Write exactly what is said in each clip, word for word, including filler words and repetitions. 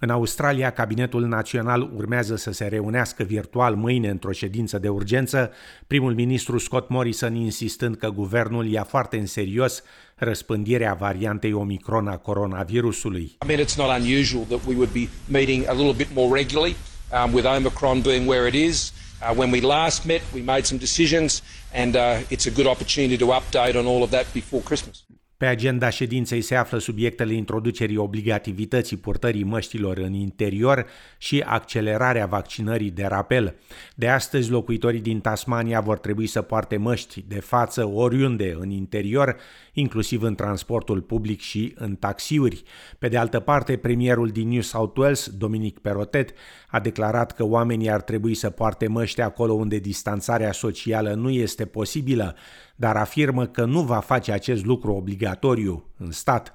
În Australia, Cabinetul Național urmează să se reunească virtual mâine într-o ședință de urgență, primul ministru Scott Morrison insistând că guvernul ia foarte în serios răspândirea variantei Omicron a coronavirusului. I mean, it's not unusual that we would be meeting a little bit more regularly, um, with Omicron being where it is. Uh, when we last met, we made some decisions and uh, it's a good opportunity to update on all of that before Christmas. Pe agenda ședinței se află subiectele introducerii obligativității purtării măștilor în interior și accelerarea vaccinării de rapel. De astăzi, locuitorii din Tasmania vor trebui să poarte măști de față oriunde în interior, inclusiv în transportul public și în taxiuri. Pe de altă parte, premierul din New South Wales, Dominic Perrottet, a declarat că oamenii ar trebui să poarte măști acolo unde distanțarea socială nu este posibilă, dar afirmă că nu va face acest lucru obligatoriu în stat.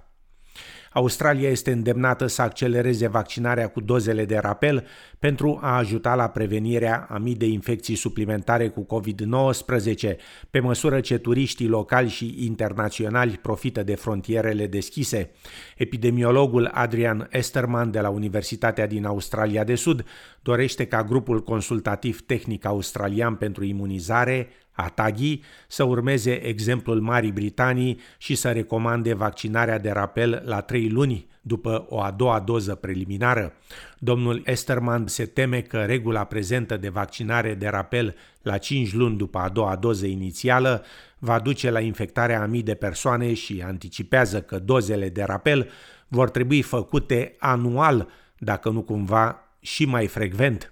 Australia este îndemnată să accelereze vaccinarea cu dozele de rapel pentru a ajuta la prevenirea a mii de infecții suplimentare cu covid nouăsprezece, pe măsură ce turiștii locali și internaționali profită de frontierele deschise. Epidemiologul Adrian Esterman de la Universitatea din Australia de Sud dorește ca grupul consultativ tehnic australian pentru imunizare, Ataghi, să urmeze exemplul Marii Britanii și să recomande vaccinarea de rapel la trei luni după o a doua doză preliminară. Domnul Esterman se teme că regula prezentă de vaccinare de rapel la cinci luni după a doua doză inițială va duce la infectarea a mii de persoane și anticipează că dozele de rapel vor trebui făcute anual, dacă nu cumva și mai frecvent.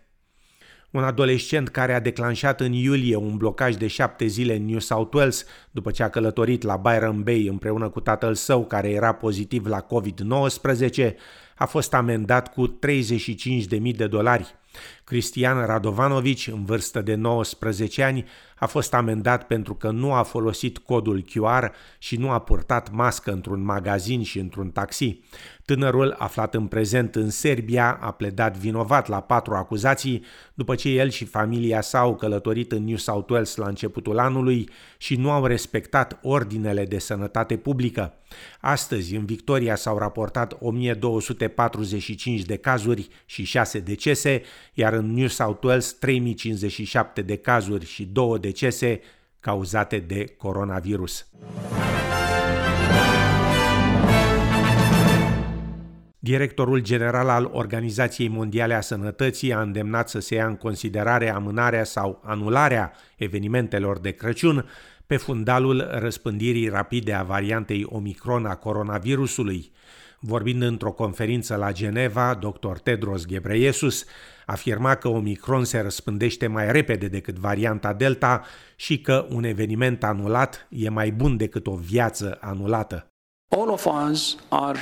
Un adolescent care a declanșat în iulie un blocaj de șapte zile în New South Wales după ce a călătorit la Byron Bay împreună cu tatăl său care era pozitiv la covid nouăsprezece a fost amendat cu treizeci și cinci de mii de dolari. Cristian Radovanovic, în vârstă de nouăsprezece ani, a fost amendat pentru că nu a folosit codul Q R și nu a purtat mască într-un magazin și într-un taxi. Tânărul, aflat în prezent în Serbia, a pledat vinovat la patru acuzații, după ce el și familia sa au călătorit în New South Wales la începutul anului și nu au respectat ordinele de sănătate publică. Astăzi, în Victoria, s-au raportat o mie două sute patruzeci și cinci de cazuri și șase decese, iar în New South Wales trei mii cincizeci și șapte de cazuri și două decese cauzate de coronavirus. Directorul general al Organizației Mondiale a Sănătății a îndemnat să se ia în considerare amânarea sau anularea evenimentelor de Crăciun pe fundalul răspândirii rapide a variantei Omicron a coronavirusului. Vorbind într-o conferință la Geneva, doctor Tedros Ghebreyesus afirma că Omicron se răspândește mai repede decât varianta Delta și că un eveniment anulat e mai bun decât o viață anulată. All of us are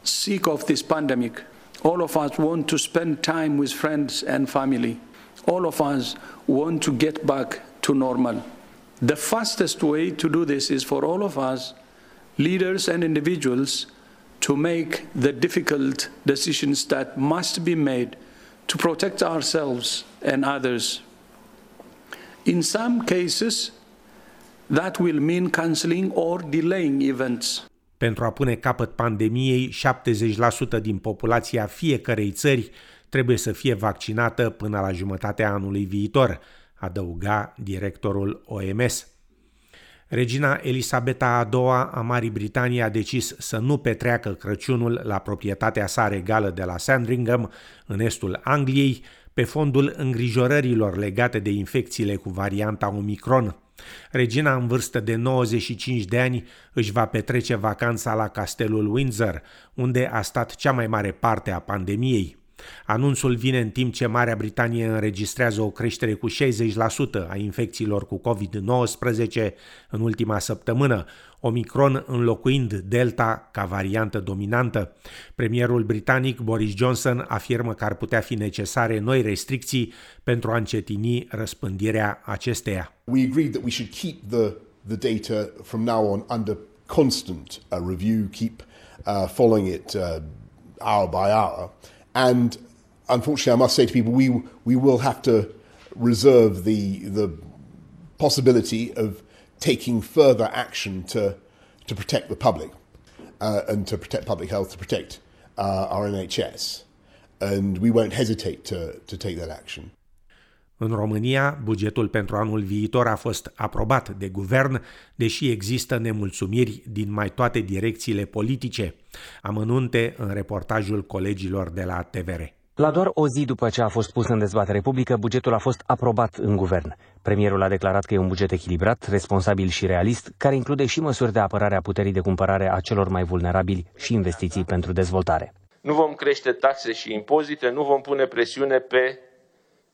sick of this pandemic. All of us want to spend time with friends and family. All of us want to get back to normal. The fastest way to do this is for all of us, leaders and individuals, to make the difficult decisions that must be made to protect ourselves and others. In some cases, that will mean cancelling or delaying events. Pentru a pune capăt pandemiei, șaptezeci la sută din populația fiecărei țări trebuie să fie vaccinată până la jumătatea anului viitor, adăuga directorul O M S. Regina Elisabeta a II-a a Marii Britanii a decis să nu petreacă Crăciunul la proprietatea sa regală de la Sandringham, în estul Angliei, pe fondul îngrijorărilor legate de infecțiile cu varianta Omicron. Regina, în vârstă de nouăzeci și cinci de ani, își va petrece vacanța la castelul Windsor, unde a stat cea mai mare parte a pandemiei. Anunțul vine în timp ce Marea Britanie înregistrează o creștere cu șaizeci la sută a infecțiilor cu covid nouăsprezece în ultima săptămână, Omicron înlocuind Delta ca variantă dominantă. Premierul britanic Boris Johnson afirmă că ar putea fi necesare noi restricții pentru a încetini răspândirea acesteia. We agreed that we should keep the the data from now on under constant uh, review, keep uh, following it uh, hour by hour. And unfortunately, I must say to people, we we will have to reserve the the possibility of taking further action to to protect the public uh, and to protect public health, to protect uh, our N H S. and we won't hesitate to to take that action. În România, bugetul pentru anul viitor a fost aprobat de guvern, deși există nemulțumiri din mai toate direcțiile politice. Amănunte în reportajul colegilor de la T V R. La doar o zi după ce a fost pus în dezbatere publică, bugetul a fost aprobat în guvern. Premierul a declarat că e un buget echilibrat, responsabil și realist, care include și măsuri de apărare a puterii de cumpărare a celor mai vulnerabili și investiții pentru dezvoltare. Nu vom crește taxe și impozite, nu vom pune presiune pe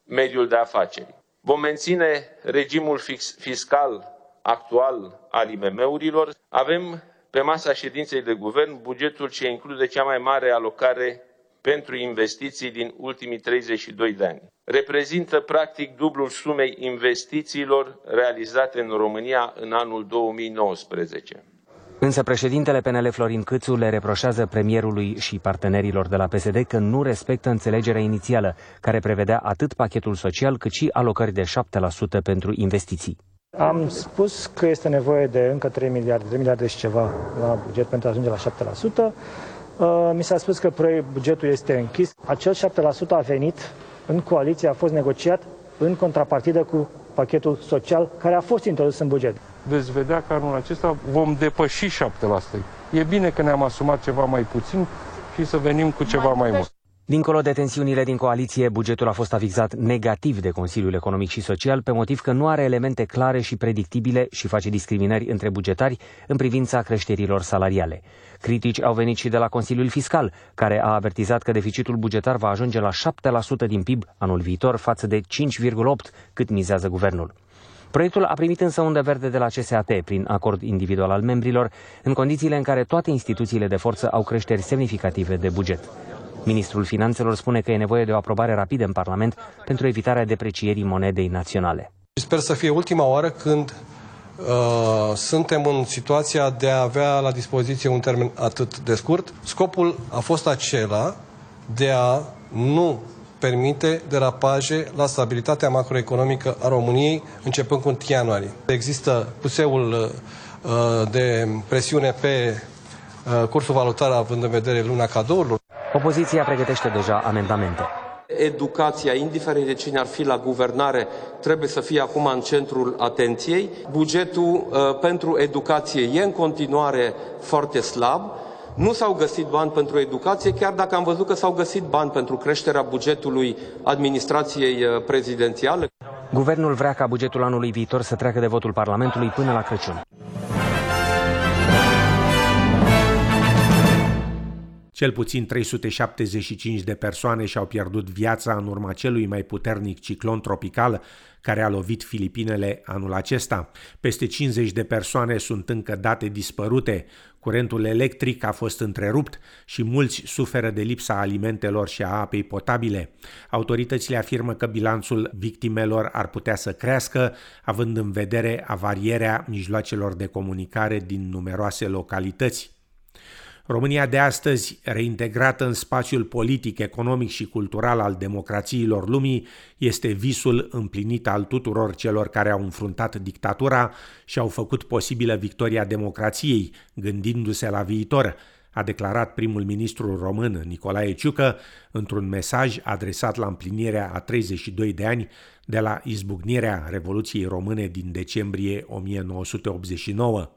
mediul de afaceri. Vom menține regimul fix, fiscal actual al I M M-urilor. Avem pe masa ședinței de guvern bugetul ce include cea mai mare alocare pentru investiții din ultimii treizeci și doi de ani. Reprezintă practic dublul sumei investițiilor realizate în România în anul două mii nouăsprezece. Însă președintele P N L Florin Câțu le reproșează premierului și partenerilor de la P S D că nu respectă înțelegerea inițială, care prevedea atât pachetul social cât și alocări de șapte la sută pentru investiții. Am spus că este nevoie de încă trei miliarde, trei miliarde și ceva la buget pentru a ajunge la șapte la sută. Mi s-a spus că bugetul este închis. Acel șapte la sută a venit în coaliție, a fost negociat în contrapartidă cu pachetul social care a fost introdus în buget. Veți vedea că anul acesta vom depăși șapte la sută. E bine că ne-am asumat ceva mai puțin și să venim cu ceva mai mult. Dincolo de tensiunile din coaliție, bugetul a fost avizat negativ de Consiliul Economic și Social pe motiv că nu are elemente clare și predictibile și face discriminări între bugetari în privința creșterilor salariale. Critici au venit și de la Consiliul Fiscal, care a avertizat că deficitul bugetar va ajunge la șapte la sută din P I B anul viitor față de cinci virgulă opt la sută cât mizează guvernul. Proiectul a primit însă undă verde de la C S A T prin acord individual al membrilor, în condițiile în care toate instituțiile de forță au creșteri semnificative de buget. Ministrul Finanțelor spune că e nevoie de o aprobare rapidă în Parlament pentru evitarea deprecierii monedei naționale. Sper să fie ultima oară când uh, suntem în situația de a avea la dispoziție un termen atât de scurt. Scopul a fost acela de a nu permite derapaje la stabilitatea macroeconomică a României începând cu întâi ianuarie. Există puseul uh, de presiune pe uh, cursul valutar având în vedere luna cadourilor. Opoziția pregătește deja amendamente. Educația, indiferent de cine ar fi la guvernare, trebuie să fie acum în centrul atenției. Bugetul uh, pentru educație e în continuare foarte slab. Nu s-au găsit bani pentru educație, chiar dacă am văzut că s-au găsit bani pentru creșterea bugetului administrației prezidențiale. Guvernul vrea ca bugetul anului viitor să treacă de votul Parlamentului până la Crăciun. Cel puțin trei sute șaptezeci și cinci de persoane și-au pierdut viața în urma celui mai puternic ciclon tropical care a lovit Filipinele anul acesta. Peste cincizeci de persoane sunt încă date dispărute, curentul electric a fost întrerupt și mulți suferă de lipsa alimentelor și a apei potabile. Autoritățile afirmă că bilanțul victimelor ar putea să crească, având în vedere avarierea mijloacelor de comunicare din numeroase localități. România de astăzi, reintegrată în spațiul politic, economic și cultural al democrațiilor lumii, este visul împlinit al tuturor celor care au înfruntat dictatura și au făcut posibilă victoria democrației, gândindu-se la viitor, a declarat primul ministru român Nicolae Ciucă într-un mesaj adresat la împlinirea a treizeci și doi de ani de la izbucnirea Revoluției Române din decembrie o mie nouă sute optzeci și nouă.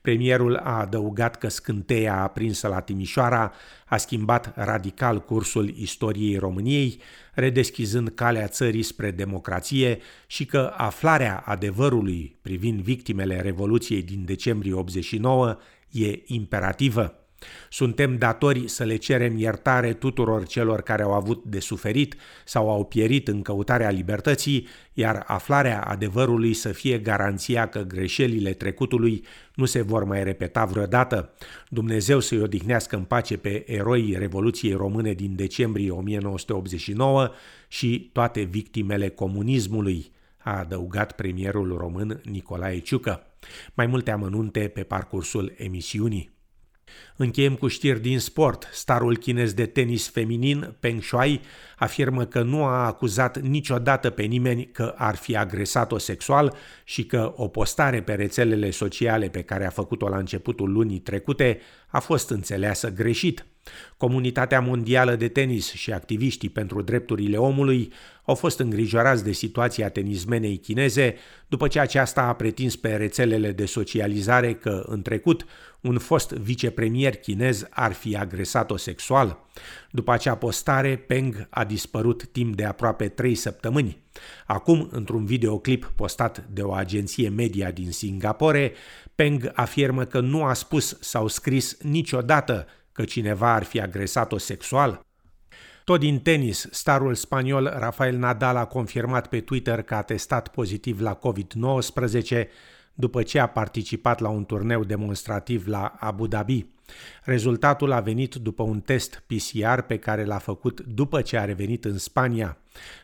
Premierul a adăugat că scânteia aprinsă la Timișoara a schimbat radical cursul istoriei României, redeschizând calea țării spre democrație și că aflarea adevărului privind victimele Revoluției din decembrie optzeci și nouă e imperativă. Suntem datori să le cerem iertare tuturor celor care au avut de suferit sau au pierit în căutarea libertății, iar aflarea adevărului să fie garanția că greșelile trecutului nu se vor mai repeta vreodată. Dumnezeu să-i odihnească în pace pe eroii Revoluției Române din decembrie o mie nouă sute optzeci și nouă și toate victimele comunismului, a adăugat premierul român Nicolae Ciucă. Mai multe amănunte pe parcursul emisiunii. Încheiem cu știri din sport. Starul chinez de tenis feminin, Peng Shuai, afirmă că nu a acuzat niciodată pe nimeni că ar fi agresat-o sexual și că o postare pe rețelele sociale pe care a făcut-o la începutul lunii trecute a fost înțeleasă greșit. Comunitatea mondială de tenis și activiștii pentru drepturile omului au fost îngrijorați de situația tenismenei chineze după ce aceasta a pretins pe rețelele de socializare că, în trecut, un fost vicepremier chinez ar fi agresat-o sexual. După acea postare, Peng a dispărut timp de aproape trei săptămâni. Acum, într-un videoclip postat de o agenție media din Singapore, Peng afirmă că nu a spus sau scris niciodată că cineva ar fi agresat-o sexual. Tot din tenis, starul spaniol Rafael Nadal a confirmat pe Twitter că a testat pozitiv la covid nouăsprezece după ce a participat la un turneu demonstrativ la Abu Dhabi. Rezultatul a venit după un test P C R pe care l-a făcut după ce a revenit în Spania.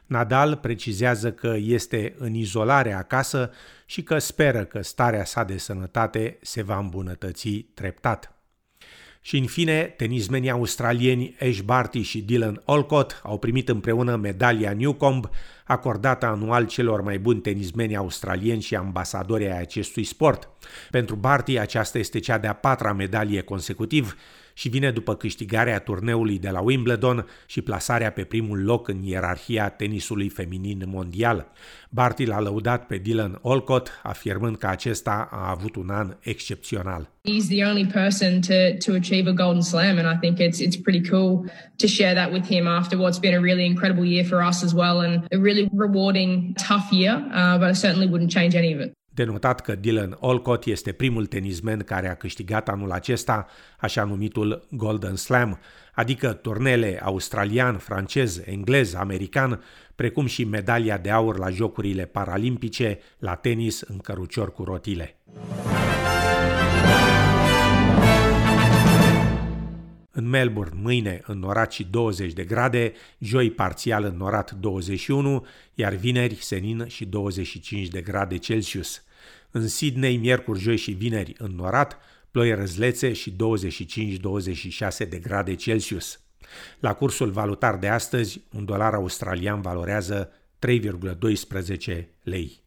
Nadal precizează că este în izolare acasă și că speră că starea sa de sănătate se va îmbunătăți treptat. Și în fine, tenismenii australieni Ash Barty și Dylan Olcott au primit împreună medalia Newcomb, acordată anual celor mai buni tenismeni australieni și ambasadori ai acestui sport. Pentru Barty aceasta este cea de-a patra medalie consecutiv și vine după câștigarea turneului de la Wimbledon și plasarea pe primul loc în ierarhia tenisului feminin mondial. Barty l-a lăudat pe Dylan Olcott, afirmând că acesta a avut un an excepțional. He's the only person to to achieve a Golden Slam, and I think it's it's pretty cool to share that with him after what's been a really incredible year for us as well, and a really rewarding, tough year, uh, but I certainly wouldn't change any of it. De notat că Dylan Olcott este primul tenismen care a câștigat anul acesta așa numitul Golden Slam, adică turnele australian, francez, englez, american, precum și medalia de aur la Jocurile Paralimpice la tenis în cărucior cu rotile. În Melbourne, mâine înnorat și douăzeci de grade, joi parțial înnorat douăzeci și unu, iar vineri senin și douăzeci și cinci de grade Celsius. În Sydney, miercuri, joi și vineri înnorat, ploi răzlețe și douăzeci și cinci douăzeci și șase de grade Celsius. La cursul valutar de astăzi, un dolar australian valorează trei virgulă doisprezece lei.